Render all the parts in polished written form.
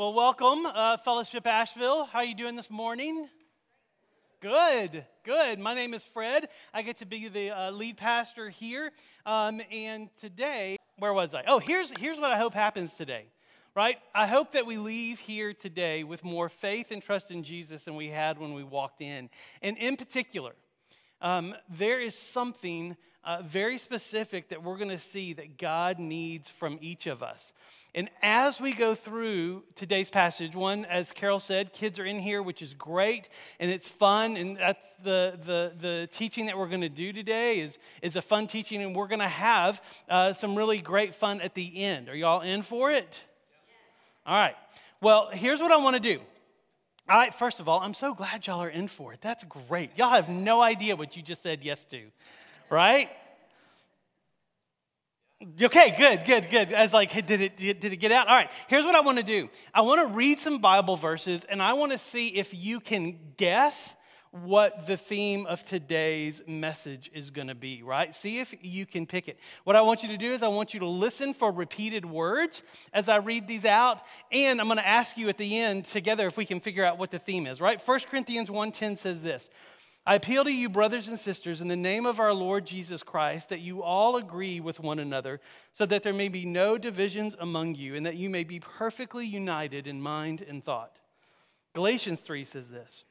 Well, welcome, Fellowship Asheville. How are you doing this morning? Good. My name is Fred. I get to be the lead pastor here. And today, where was I? Oh, here's what I hope happens today, right? I hope that we leave here today with more faith and trust in Jesus than we had when we walked in. And in particular, there is something very specific that we're going to see that God needs from each of us. And as we go through today's passage, one, as Carol said, kids are in here, which is great, and it's fun, and that's the teaching that we're going to do today is a fun teaching, and we're going to have some really great fun at the end. Are you all in for it? Yeah. All right. Well, here's what I want to do. All right, first of all, I'm so glad y'all are in for it. That's great. Y'all have no idea what you just said yes to, right? Okay, good. I was like, hey, did it get out? All right, here's what I want to do. I want to read some Bible verses, and I want to see if you can guess what the theme of today's message is going to be, right? See if you can pick it. What I want you to do is I want you to listen for repeated words as I read these out, and I'm going to ask you at the end together if we can figure out what the theme is, right? 1 Corinthians 1:10 says this, "I appeal to you, brothers and sisters, in the name of our Lord Jesus Christ, that you all agree with one another, so that there may be no divisions among you, and that you may be perfectly united in mind and thought." Galatians 3 says this,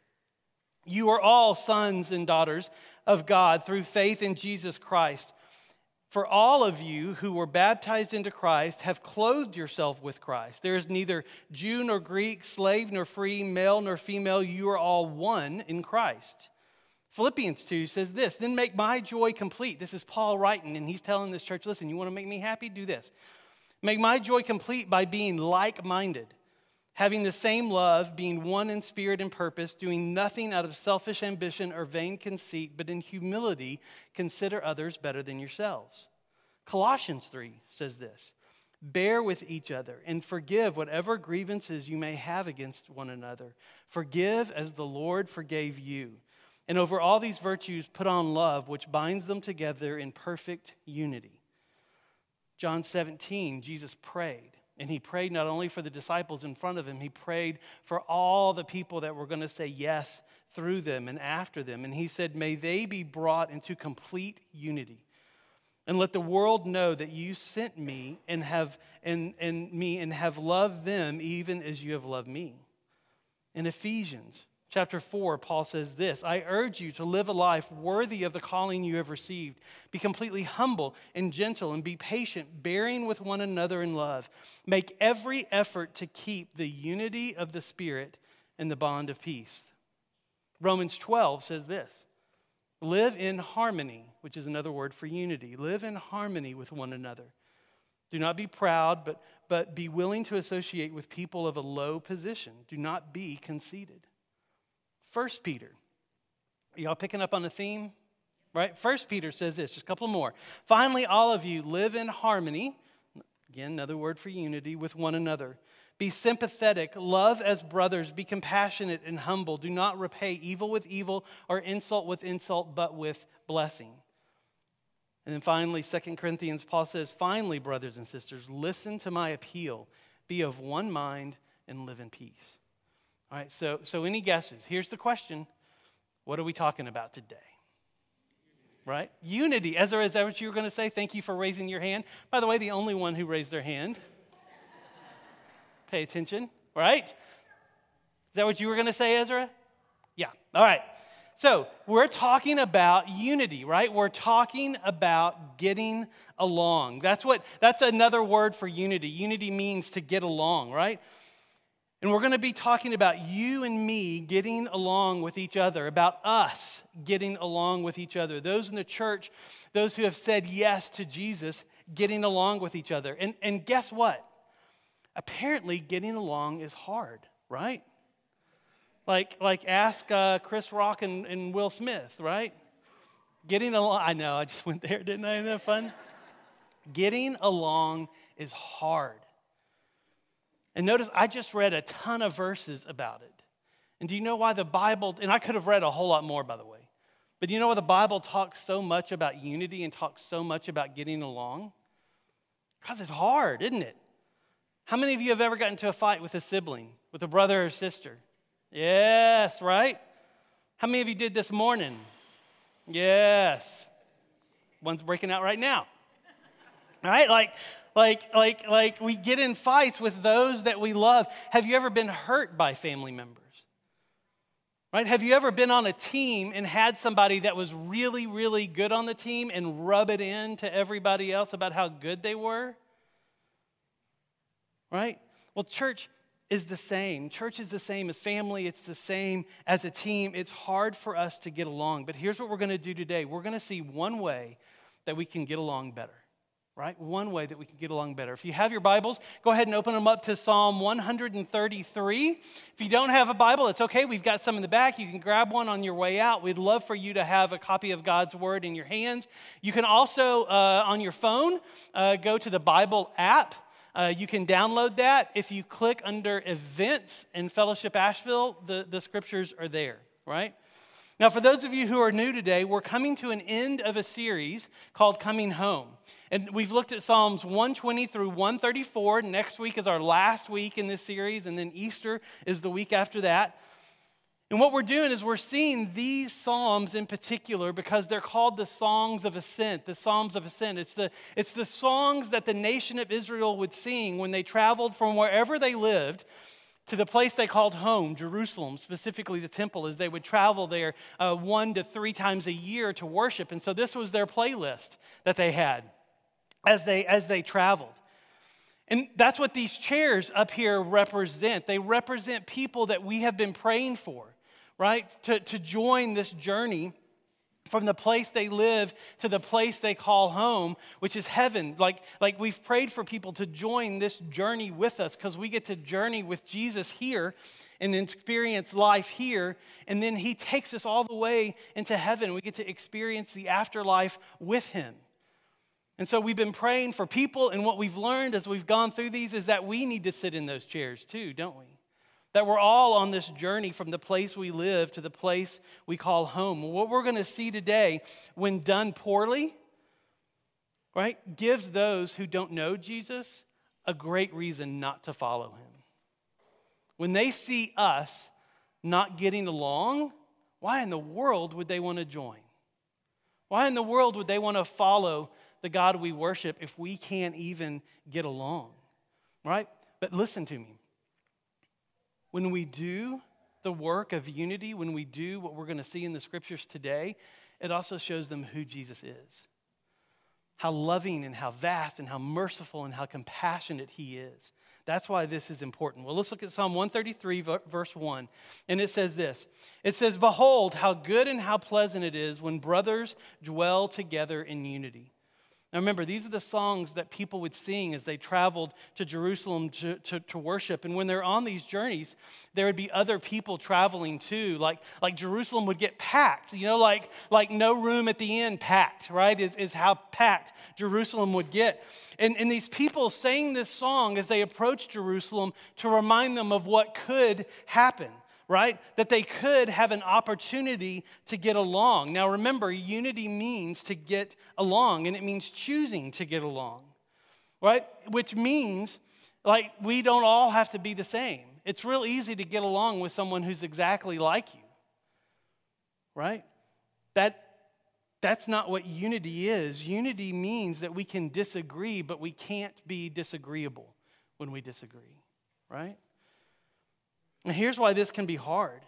"You are all sons and daughters of God through faith in Jesus Christ. For all of you who were baptized into Christ have clothed yourself with Christ. There is neither Jew nor Greek, slave nor free, male nor female. You are all one in Christ." Philippians 2 says this, "Then make my joy complete." This is Paul writing, and he's telling this church, listen, you want to make me happy? Do this. "Make my joy complete by being like-minded, having the same love, being one in spirit and purpose, doing nothing out of selfish ambition or vain conceit, but in humility consider others better than yourselves." Colossians 3 says this, "Bear with each other and forgive whatever grievances you may have against one another. Forgive as the Lord forgave you. And over all these virtues put on love, which binds them together in perfect unity." John 17, Jesus prayed. And he prayed not only for the disciples in front of him, he prayed for all the people that were going to say yes through them and after them. And he said, "May they be brought into complete unity. And let the world know that you sent me and have loved them even as you have loved me." In Ephesians chapter 4, Paul says this, "I urge you to live a life worthy of the calling you have received. Be completely humble and gentle and be patient, bearing with one another in love. Make every effort to keep the unity of the Spirit and the bond of peace." Romans 12 says this, "Live in harmony," which is another word for unity. "Live in harmony with one another. Do not be proud, but be willing to associate with people of a low position. Do not be conceited." 1 Peter, y'all picking up on the theme, right? 1 Peter says this, just a couple more. "Finally, all of you live in harmony," again, another word for unity, "with one another. Be sympathetic, love as brothers, be compassionate and humble. Do not repay evil with evil or insult with insult, but with blessing." And then finally, 2 Corinthians, Paul says, "Finally, brothers and sisters, listen to my appeal. Be of one mind and live in peace." All right, so any guesses? Here's the question. What are we talking about today? Right? Unity. Ezra, is that what you were going to say? Thank you for raising your hand. By the way, the only one who raised their hand. Pay attention, right? Is that what you were going to say, Ezra? Yeah. All right. So we're talking about unity, right? We're talking about getting along. That's another word for unity. Unity means to get along, right? And we're going to be talking about you and me getting along with each other, about us getting along with each other. Those in the church, those who have said yes to Jesus, getting along with each other. And guess what? Apparently, getting along is hard, right? Like ask Chris Rock and Will Smith, right? Getting along, I know, I just went there, didn't I? Isn't that fun? Getting along is hard. And notice, I just read a ton of verses about it. And do you know why the Bible, and I could have read a whole lot more, by the way, but do you know why the Bible talks so much about unity and talks so much about getting along? Because it's hard, isn't it? How many of you have ever gotten into a fight with a sibling, with a brother or sister? Yes, right? How many of you did this morning? Yes. One's breaking out right now. All right? Like we get in fights with those that we love. Have you ever been hurt by family members? Right? Have you ever been on a team and had somebody that was really, really good on the team and rub it in to everybody else about how good they were? Right? Well, church is the same. Church is the same as family. It's the same as a team. It's hard for us to get along. But here's what we're going to do today. We're going to see one way that we can get along better. Right? One way that we can get along better. If you have your Bibles, go ahead and open them up to Psalm 133. If you don't have a Bible, it's okay. We've got some in the back. You can grab one on your way out. We'd love for you to have a copy of God's Word in your hands. You can also, on your phone, go to the Bible app. You can download that. If you click under Events in Fellowship Asheville, the scriptures are there, right? Now, for those of you who are new today, we're coming to an end of a series called Coming Home. And we've looked at Psalms 120 through 134. Next week is our last week in this series, and then Easter is the week after that. And what we're doing is we're seeing these psalms in particular because they're called the songs of ascent, the psalms of ascent. It's the songs that the nation of Israel would sing when they traveled from wherever they lived to the place they called home, Jerusalem, specifically the temple, as they would travel there 1 to 3 times a year to worship. And so this was their playlist that they had as they traveled. And that's what these chairs up here represent. They represent people that we have been praying for, right? To join this journey from the place they live to the place they call home, which is heaven. Like we've prayed for people to join this journey with us because we get to journey with Jesus here and experience life here. And then he takes us all the way into heaven. We get to experience the afterlife with him. And so we've been praying for people, and what we've learned as we've gone through these is that we need to sit in those chairs too, don't we? That we're all on this journey from the place we live to the place we call home. What we're going to see today, when done poorly, right, gives those who don't know Jesus a great reason not to follow him. When they see us not getting along, why in the world would they want to join? Why in the world would they want to follow the God we worship if we can't even get along, right? But listen to me. When we do the work of unity, when we do what we're going to see in the scriptures today, it also shows them who Jesus is, how loving and how vast and how merciful and how compassionate he is. That's why this is important. Well, let's look at Psalm 133, verse 1, and it says this. It says, "Behold, how good and how pleasant it is when brothers dwell together in unity." Now remember, these are the songs that people would sing as they traveled to Jerusalem to worship. And when they're on these journeys, there would be other people traveling too. Like Jerusalem would get packed, you know, like no room at the end packed, right, is how packed Jerusalem would get. And these people sang this song as they approached Jerusalem to remind them of what could happen, right, that they could have an opportunity to get along. Now remember, unity means to get along, and it means choosing to get along, right? Which means, like, we don't all have to be the same. It's real easy to get along with someone who's exactly like you, right? That's not what unity is. Unity means that we can disagree, but we can't be disagreeable when we disagree, right? And here's why this can be hard.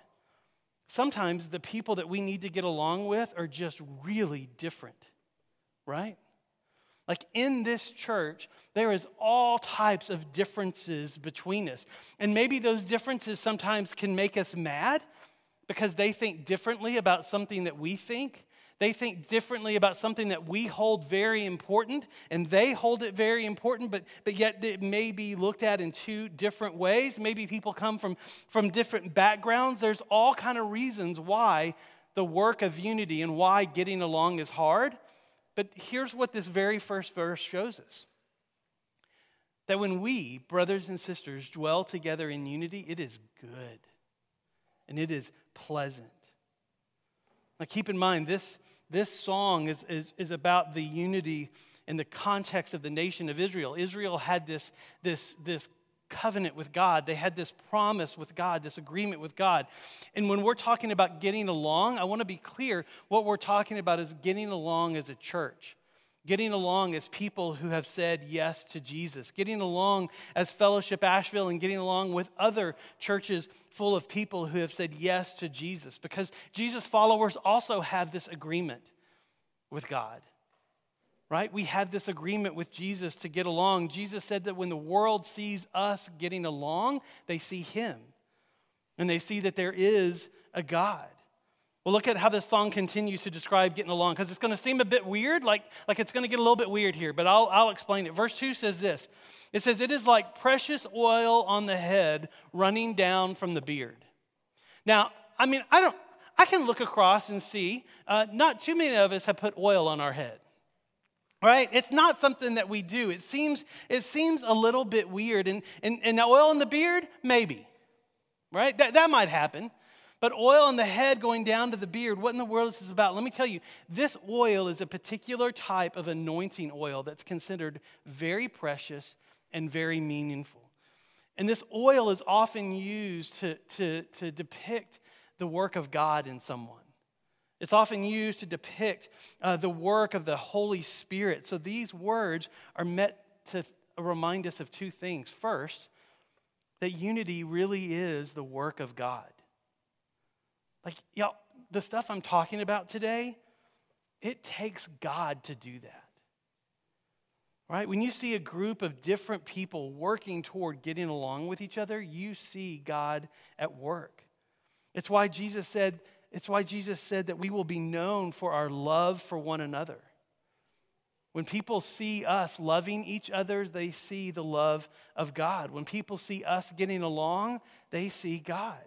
Sometimes the people that we need to get along with are just really different, right? Like in this church, there is all types of differences between us. And maybe those differences sometimes can make us mad because they think differently about something that we think. They think differently about something that we hold very important, and they hold it very important, but yet it may be looked at in two different ways. Maybe people come from different backgrounds. There's all kind of reasons why the work of unity and why getting along is hard. But here's what this very first verse shows us. That when we, brothers and sisters, dwell together in unity, it is good and it is pleasant. Now keep in mind, this song is about the unity in the context of the nation of Israel. Israel had this covenant with God. They had this promise with God, this agreement with God. And when we're talking about getting along, I want to be clear, what we're talking about is getting along as a church. Getting along as people who have said yes to Jesus. Getting along as Fellowship Asheville and getting along with other churches full of people who have said yes to Jesus. Because Jesus followers also have this agreement with God, right? We have this agreement with Jesus to get along. Jesus said that when the world sees us getting along, they see him. And they see that there is a God. Well, look at how this song continues to describe getting along, because it's going to seem a bit weird, like it's going to get a little bit weird here, but I'll explain it. Verse 2 says this. It says, it is like precious oil on the head running down from the beard. Now, I mean, I can look across and see not too many of us have put oil on our head, right? It's not something that we do. It seems a little bit weird, and now oil in the beard, maybe, right? That might happen. But oil on the head going down to the beard, what in the world is this about? Let me tell you, this oil is a particular type of anointing oil that's considered very precious and very meaningful. And this oil is often used to depict the work of God in someone. It's often used to depict the work of the Holy Spirit. So these words are meant to remind us of two things. First, that unity really is the work of God. Like, y'all, the stuff I'm talking about today, it takes God to do that, right? When you see a group of different people working toward getting along with each other, you see God at work. It's why Jesus said that we will be known for our love for one another. When people see us loving each other, they see the love of God. When people see us getting along, they see God.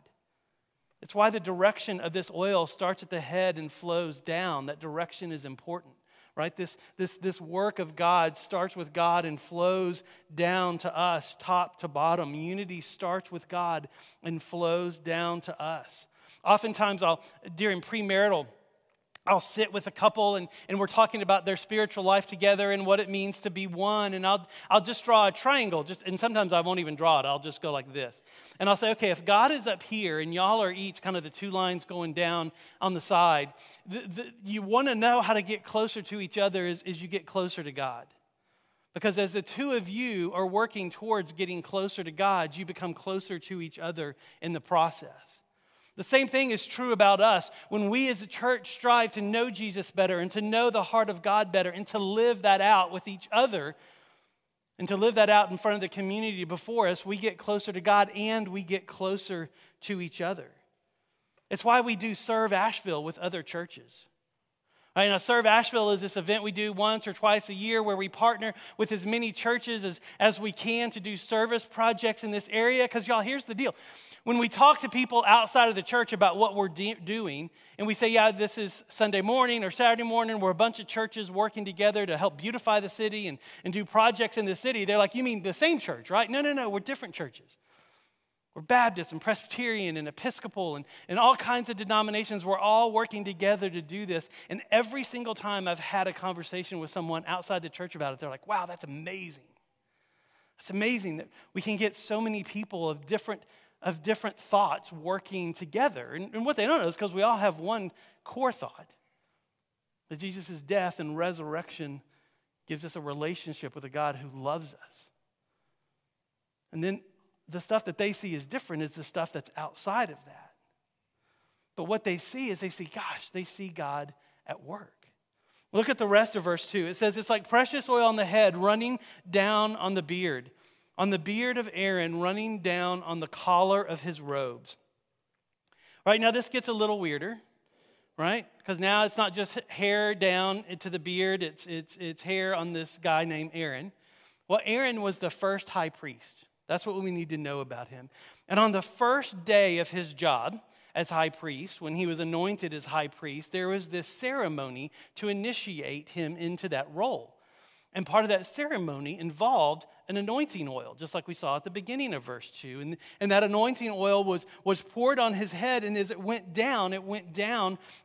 It's why the direction of this oil starts at the head and flows down. That direction is important, right? This work of God starts with God and flows down to us, top to bottom. Unity starts with God and flows down to us. Oftentimes, during premarital, I'll sit with a couple and we're talking about their spiritual life together and what it means to be one. And I'll just draw a triangle. And sometimes I won't even draw it. I'll just go like this. And I'll say, okay, if God is up here and y'all are each kind of the two lines going down on the side, you want to know how to get closer to each other as you get closer to God. Because as the two of you are working towards getting closer to God, you become closer to each other in the process. The same thing is true about us. When we as a church strive to know Jesus better and to know the heart of God better and to live that out with each other and to live that out in front of the community before us, we get closer to God and we get closer to each other. It's why we do Serve Asheville with other churches. Right, now, Serve Asheville is this event we do once or twice a year where we partner with as many churches as we can to do service projects in this area. Because, y'all, here's the deal. When we talk to people outside of the church about what we're doing, and we say, yeah, this is Sunday morning or Saturday morning, we're a bunch of churches working together to help beautify the city and do projects in the city, they're like, you mean the same church, right? No, we're different churches. We're Baptist and Presbyterian and Episcopal and all kinds of denominations. We're all working together to do this. And every single time I've had a conversation with someone outside the church about it, they're like, wow, that's amazing. It's amazing that we can get so many people of different thoughts working together. And what they don't know is because we all have one core thought, that Jesus' death and resurrection gives us a relationship with a God who loves us. And then the stuff that they see as different is the stuff that's outside of that. But what they see is they see God at work. Look at the rest of verse 2. It says, it's like precious oil on the head running down on the beard of Aaron running down on the collar of his robes. Right, now this gets a little weirder, right? Because now it's not just hair down to the beard, it's hair on this guy named Aaron. Well, Aaron was the first high priest. That's what we need to know about him. And on the first day of his job as high priest, when he was anointed as high priest, there was this ceremony to initiate him into that role. And part of that ceremony involved an anointing oil, just like we saw at the beginning of verse 2. And that anointing oil was poured on his head, and as it went down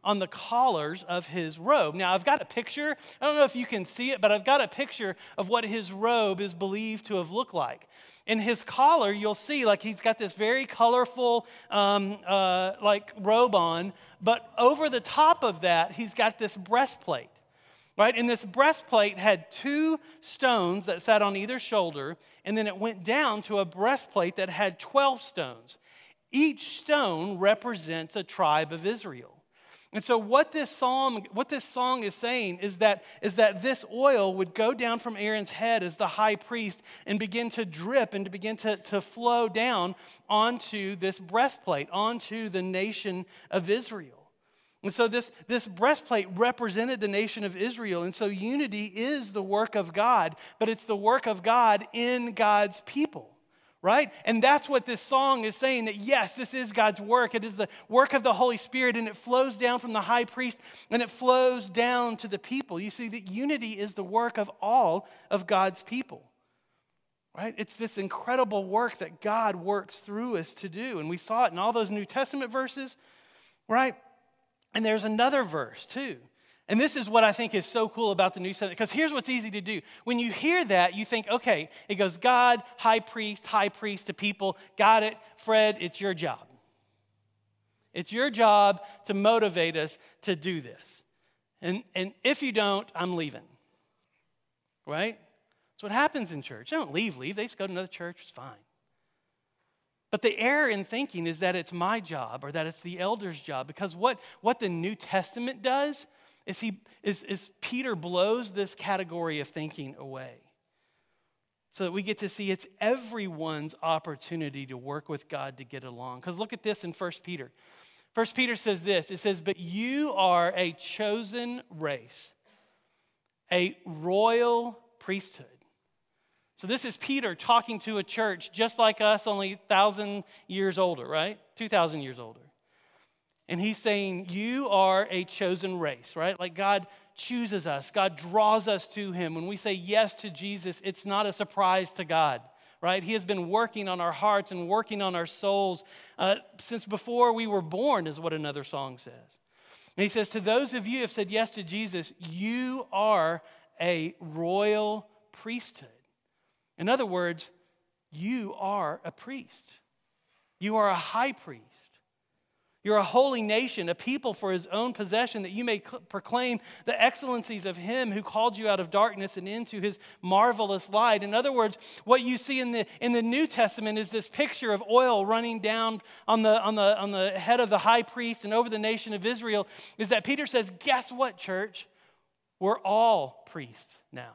on the collars of his robe. Now, I've got a picture. I don't know if you can see it, but I've got a picture of what his robe is believed to have looked like. In his collar, you'll see, like, he's got this very colorful, like, robe on, but over the top of that, he's got this breastplate. Right? And this breastplate had two stones that sat on either shoulder, and then it went down to a breastplate that had 12 stones. Each stone represents a tribe of Israel. And so what this song is saying is that this oil would go down from Aaron's head as the high priest and begin to drip and to begin to flow down onto this breastplate, onto the nation of Israel. And so this breastplate represented the nation of Israel. And so unity is the work of God, but it's the work of God in God's people, right? And that's what this song is saying, that yes, this is God's work. It is the work of the Holy Spirit, and it flows down from the high priest, and it flows down to the people. You see, that unity is the work of all of God's people. Right? It's this incredible work that God works through us to do. And we saw it in all those New Testament verses, right? And there's another verse, too. And this is what I think is so cool about the New Testament, because here's what's easy to do. When you hear that, you think, okay, it goes God, high priest to people. Got it. Fred, it's your job. It's your job to motivate us to do this. And if you don't, I'm leaving. Right? That's what happens in church. They don't leave. They just go to another church. It's fine. But the error in thinking is that it's my job or that it's the elder's job, because what the New Testament does is Peter blows this category of thinking away so that we get to see it's everyone's opportunity to work with God to get along. Because look at this in 1 Peter. 1 Peter says this, it says, "But you are a chosen race, a royal priesthood." So this is Peter talking to a church just like us, only 1,000 years older, right? 2,000 years older. And he's saying, you are a chosen race, right? Like God chooses us. God draws us to him. When we say yes to Jesus, it's not a surprise to God, right? He has been working on our hearts and working on our souls since before we were born, is what another song says. And he says, to those of you who have said yes to Jesus, you are a royal priesthood. In other words, you are a priest. You are a high priest. You're a holy nation, a people for his own possession, that you may proclaim the excellencies of him who called you out of darkness and into his marvelous light. In other words, what you see in the New Testament is this picture of oil running down on the head of the high priest and over the nation of Israel, is that Peter says, guess what, church? We're all priests now.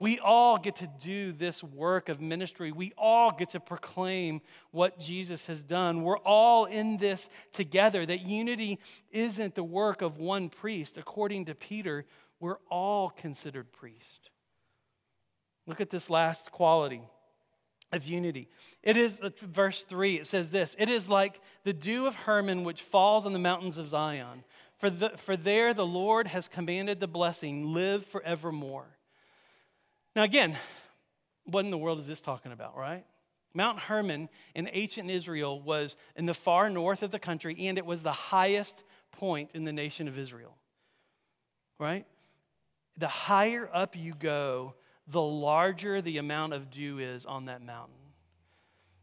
We all get to do this work of ministry. We all get to proclaim what Jesus has done. We're all in this together, that unity isn't the work of one priest. According to Peter, we're all considered priests. Look at this last quality of unity. It is, verse 3, it says this, "It is like the dew of Hermon which falls on the mountains of Zion. For there the Lord has commanded the blessing, live forevermore." Now again, what in the world is this talking about, right? Mount Hermon in ancient Israel was in the far north of the country, and it was the highest point in the nation of Israel, right? The higher up you go, the larger the amount of dew is on that mountain.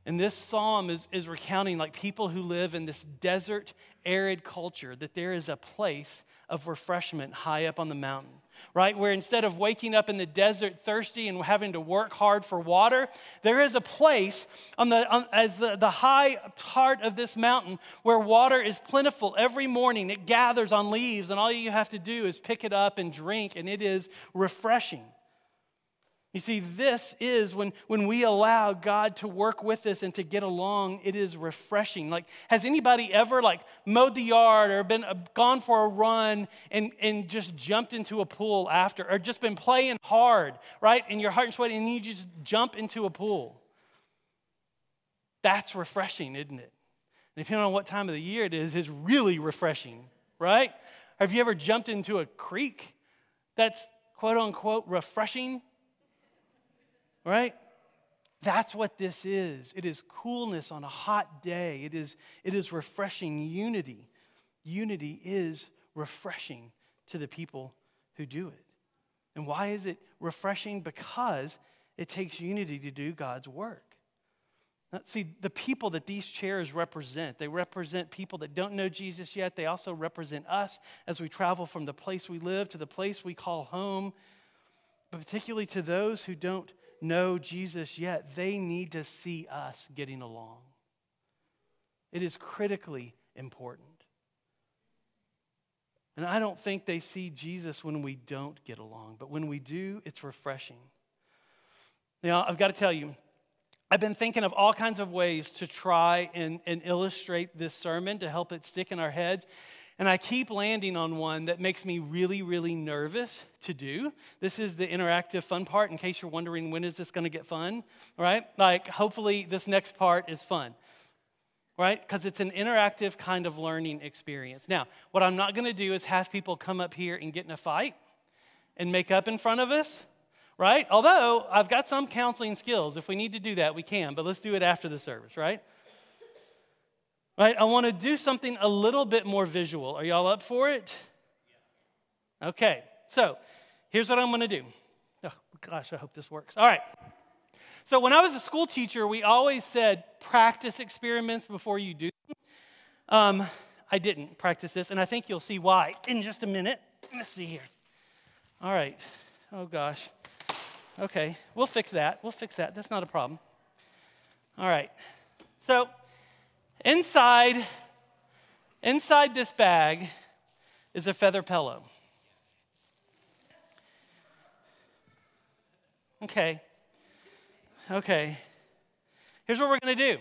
And this psalm is recounting, like, people who live in this desert, arid culture, that there is a place of refreshment high up on the mountain, right? Where instead of waking up in the desert thirsty and having to work hard for water, there is a place as the high part of this mountain where water is plentiful every morning. It gathers on leaves, and all you have to do is pick it up and drink, and it is refreshing. You see, this is when we allow God to work with us and to get along, it is refreshing. Like, has anybody ever, like, mowed the yard or been gone for a run and just jumped into a pool after, or just been playing hard, right? And your heart and sweat, and you just jump into a pool? That's refreshing, isn't it? And depending on what time of the year it is really refreshing, right? Have you ever jumped into a creek? That's quote-unquote refreshing, right? That's what this is. It is coolness on a hot day. It is refreshing unity. Unity is refreshing to the people who do it. And why is it refreshing? Because it takes unity to do God's work. Now, see, the people that these chairs represent, they represent people that don't know Jesus yet. They also represent us as we travel from the place we live to the place we call home. But particularly to those who don't know Jesus yet, they need to see us getting along. It is critically important. And I don't think they see Jesus when we don't get along, but when we do, it's refreshing. Now, I've got to tell you, I've been thinking of all kinds of ways to try and illustrate this sermon to help it stick in our heads. And I keep landing on one that makes me really, really nervous to do. This is the interactive fun part, in case you're wondering when is this going to get fun, right? Like, hopefully this next part is fun, right? Because it's an interactive kind of learning experience. Now, what I'm not going to do is have people come up here and get in a fight and make up in front of us, right? Although I've got some counseling skills. If we need to do that, we can, but let's do it after the service, right? Right, I want to do something a little bit more visual. Are y'all up for it? Yeah. Okay, so here's what I'm going to do. Oh, gosh, I hope this works. All right. So when I was a school teacher, we always said practice experiments before you do them. I didn't practice this, and I think you'll see why in just a minute. Let's see here. All right. Oh, gosh. Okay, we'll fix that. We'll fix that. That's not a problem. All right. So Inside this bag is a feather pillow. Okay. Here's what we're going to do.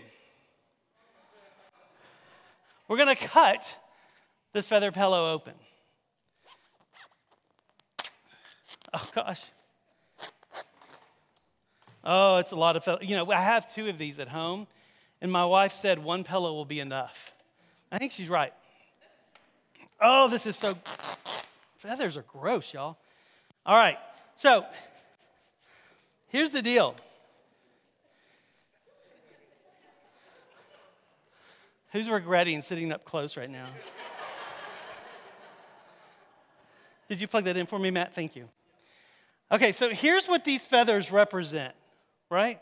We're going to cut this feather pillow open. Oh, gosh. Oh, it's a lot of feathers. You know, I have two of these at home. And my wife said one pillow will be enough. I think she's right. Oh, this is so... Feathers are gross, y'all. All right, so here's the deal. Who's regretting sitting up close right now? Did you plug that in for me, Matt? Thank you. Okay, so here's what these feathers represent, right?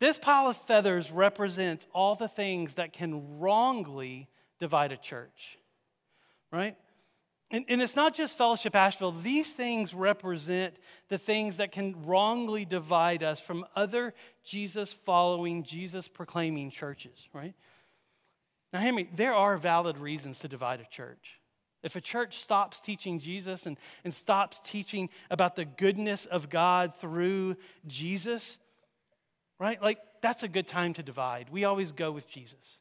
This pile of feathers represents all the things that can wrongly divide a church, right? And it's not just Fellowship Asheville. These things represent the things that can wrongly divide us from other Jesus-following, Jesus-proclaiming churches, right? Now, hear me, there are valid reasons to divide a church. If a church stops teaching Jesus and stops teaching about the goodness of God through Jesus, right? Like, that's a good time to divide. We always go with Jesus.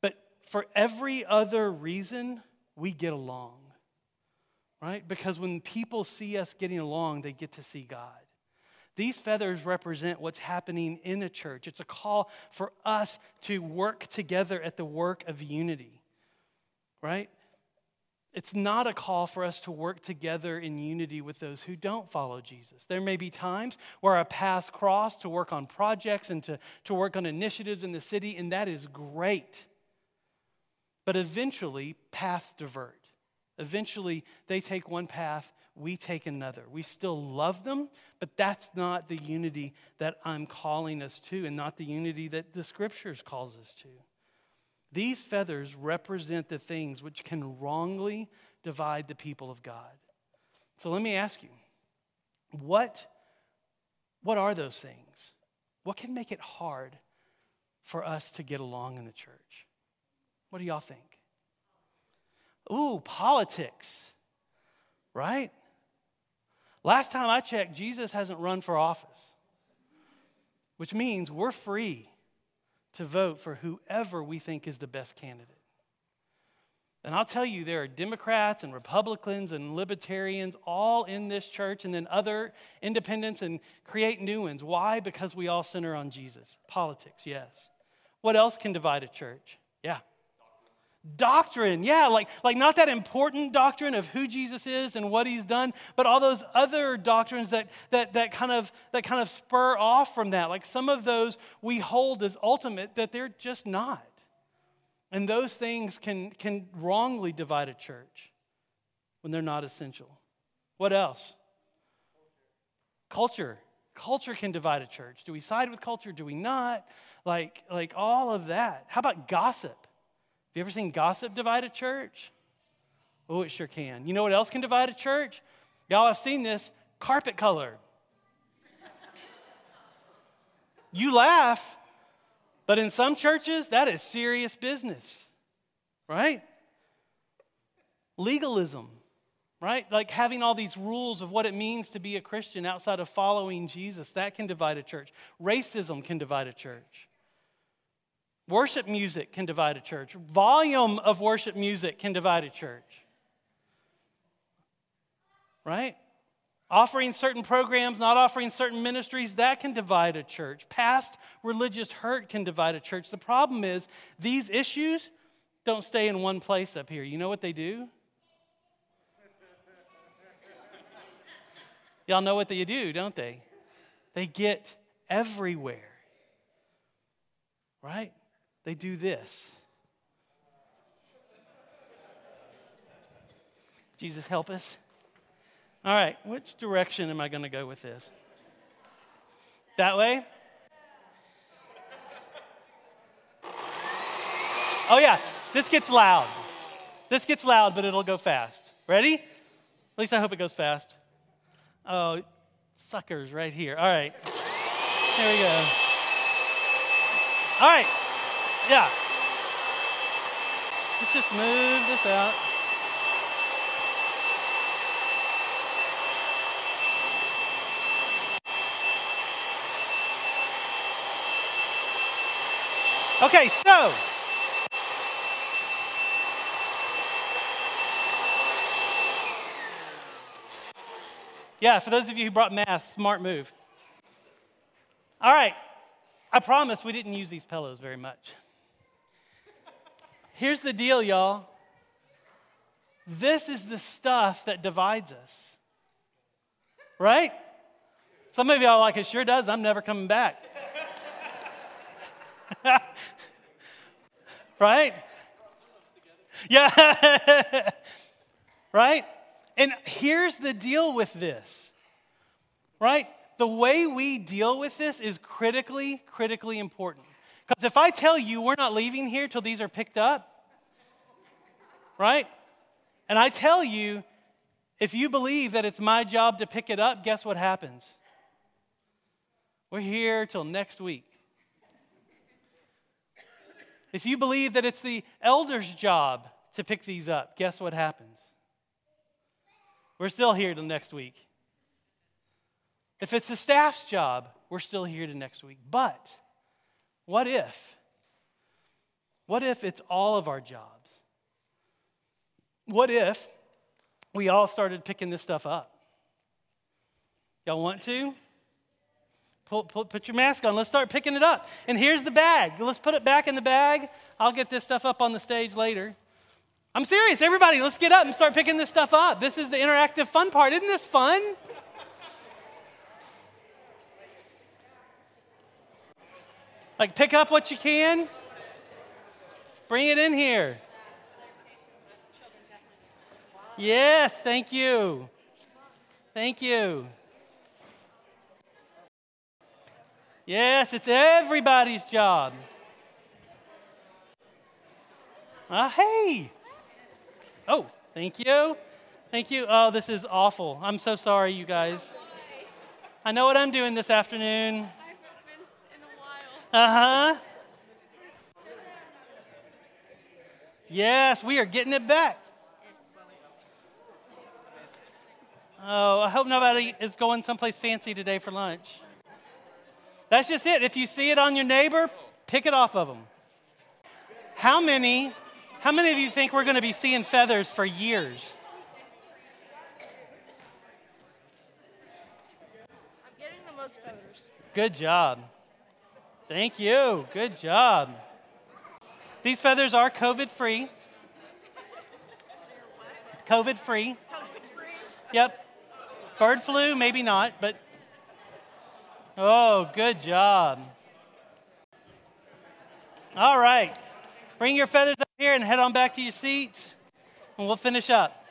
But for every other reason, we get along, right? Because when people see us getting along, they get to see God. These feathers represent what's happening in a church. It's a call for us to work together at the work of unity, right? It's not a call for us to work together in unity with those who don't follow Jesus. There may be times where our paths cross to work on projects and to work on initiatives in the city, and that is great. But eventually, paths divert. Eventually, they take one path, we take another. We still love them, but that's not the unity that I'm calling us to and not the unity that the Scriptures calls us to. These feathers represent the things which can wrongly divide the people of God. So let me ask you, what are those things? What can make it hard for us to get along in the church? What do y'all think? Ooh, politics, right? Last time I checked, Jesus hasn't run for office, which means we're free to vote for whoever we think is the best candidate. And I'll tell you, there are Democrats and Republicans and Libertarians all in this church, and then other independents, and create new ones. Why? Because we all center on Jesus. Politics, yes. What else can divide a church? Yeah. Doctrine, not that important doctrine of who Jesus is and what he's done, but all those other doctrines that kind of spur off from that. Like some of those we hold as ultimate that they're just not. And those things can wrongly divide a church when they're not essential. What else? Culture. Culture can divide a church. Do we side with culture? Do we not? Like all of that. How about gossip? Have you ever seen gossip divide a church? Oh, it sure can. You know what else can divide a church? Y'all have seen this. Carpet color. You laugh, but in some churches, that is serious business, right? Legalism, right? Like having all these rules of what it means to be a Christian outside of following Jesus, that can divide a church. Racism can divide a church. Worship music can divide a church. Volume of worship music can divide a church, right? Offering certain programs, not offering certain ministries, that can divide a church. Past religious hurt can divide a church. The problem is these issues don't stay in one place up here. You know what they do? Y'all know what they do, don't they? They get everywhere, right? They do this. Jesus, help us. All right, which direction am I going to go with this? That way? Oh, yeah, this gets loud. This gets loud, but it'll go fast. Ready? At least I hope it goes fast. Oh, suckers right here. All right. There we go. All right. Yeah. Let's just move this out. Okay, so yeah, for those of you who brought masks, smart move. All right, I promise we didn't use these pillows very much. Here's the deal, y'all. This is the stuff that divides us, right? Some of y'all are like, it sure does, I'm never coming back. Right? Yeah. Right? And here's the deal with this. Right? The way we deal with this is critically, critically important. Because if I tell you we're not leaving here till these are picked up, right? And I tell you, if you believe that it's my job to pick it up, guess what happens? We're here till next week. If you believe that it's the elder's job to pick these up, guess what happens? We're still here till next week. If it's the staff's job, we're still here till next week. But what if? What if it's all of our jobs? What if we all started picking this stuff up? Y'all want to? Put your mask on. Let's start picking it up. And here's the bag. Let's put it back in the bag. I'll get this stuff up on the stage later. I'm serious. Everybody, let's get up and start picking this stuff up. This is the interactive fun part. Isn't this fun? Like, pick up what you can. Bring it in here. Yes, thank you. Thank you. Yes, it's everybody's job. Hey. Oh, thank you. Thank you. Oh, this is awful. I'm so sorry, you guys. I know what I'm doing this afternoon. I haven't been in a while. Uh-huh. Yes, we are getting it back. Oh, I hope nobody is going someplace fancy today for lunch. That's just it. If you see it on your neighbor, pick it off of them. How many of you think we're going to be seeing feathers for years? I'm getting the most feathers. Good job. Thank you. Good job. These feathers are COVID-free. COVID-free. Yep. Bird flu, maybe not, but... Oh, good job. All right. Bring your feathers up here and head on back to your seats, and we'll finish up.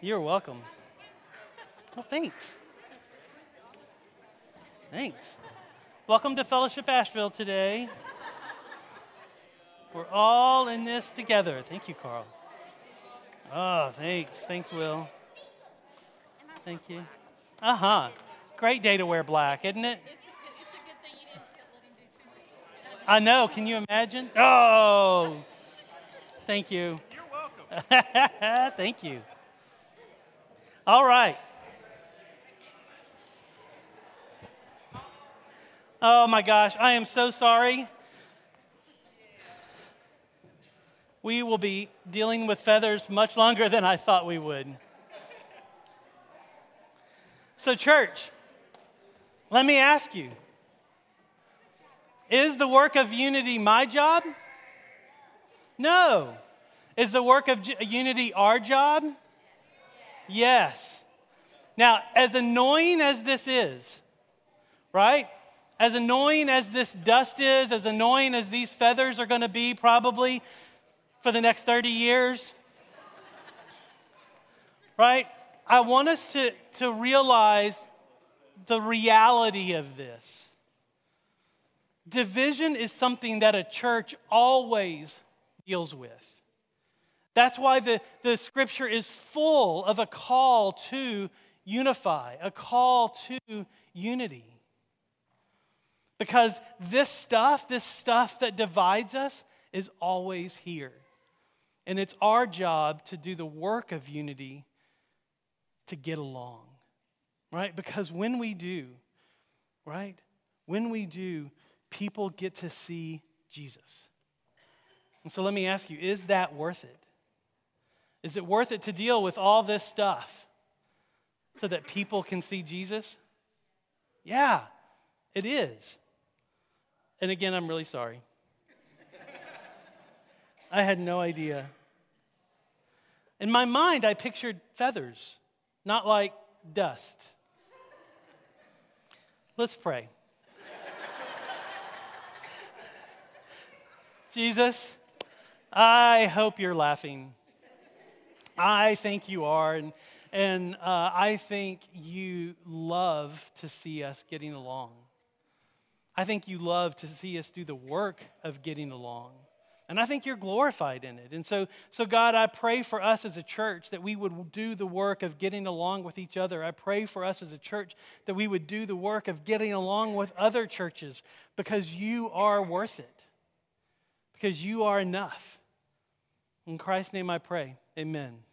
You're welcome. Well, thanks. Thanks. Welcome to Fellowship Asheville today. We're all in this together. Thank you, Carl. Oh, thanks. Thanks, Will. Thank you. Uh-huh. Great day to wear black, isn't it? It's a good thing you didn't let him do too much. I know. Can you imagine? Oh, thank you. You're welcome. Thank you. All right. Oh, my gosh. I am so sorry. We will be dealing with feathers much longer than I thought we would. So, church, let me ask you, is the work of unity my job? No. Is the work of unity our job? Yes. Now, as annoying as this is, right? As annoying as this dust is, as annoying as these feathers are going to be probably for the next 30 years, right? I want us to realize the reality of this. Division is something that a church always deals with. That's why the scripture is full of a call to unify, a call to unity. Because this stuff that divides us is always here. And it's our job to do the work of unity to get along, right? Because when we do, right? When we do, people get to see Jesus. And so let me ask you, is that worth it? Is it worth it to deal with all this stuff so that people can see Jesus? Yeah, it is. And again, I'm really sorry. I had no idea. In my mind, I pictured feathers, not like dust. Let's pray. Jesus, I hope you're laughing. I think you are, and I think you love to see us getting along. I think you love to see us do the work of getting along, and I think you're glorified in it. And so God, I pray for us as a church that we would do the work of getting along with each other. I pray for us as a church that we would do the work of getting along with other churches because you are worth it, because you are enough. In Christ's name I pray, amen.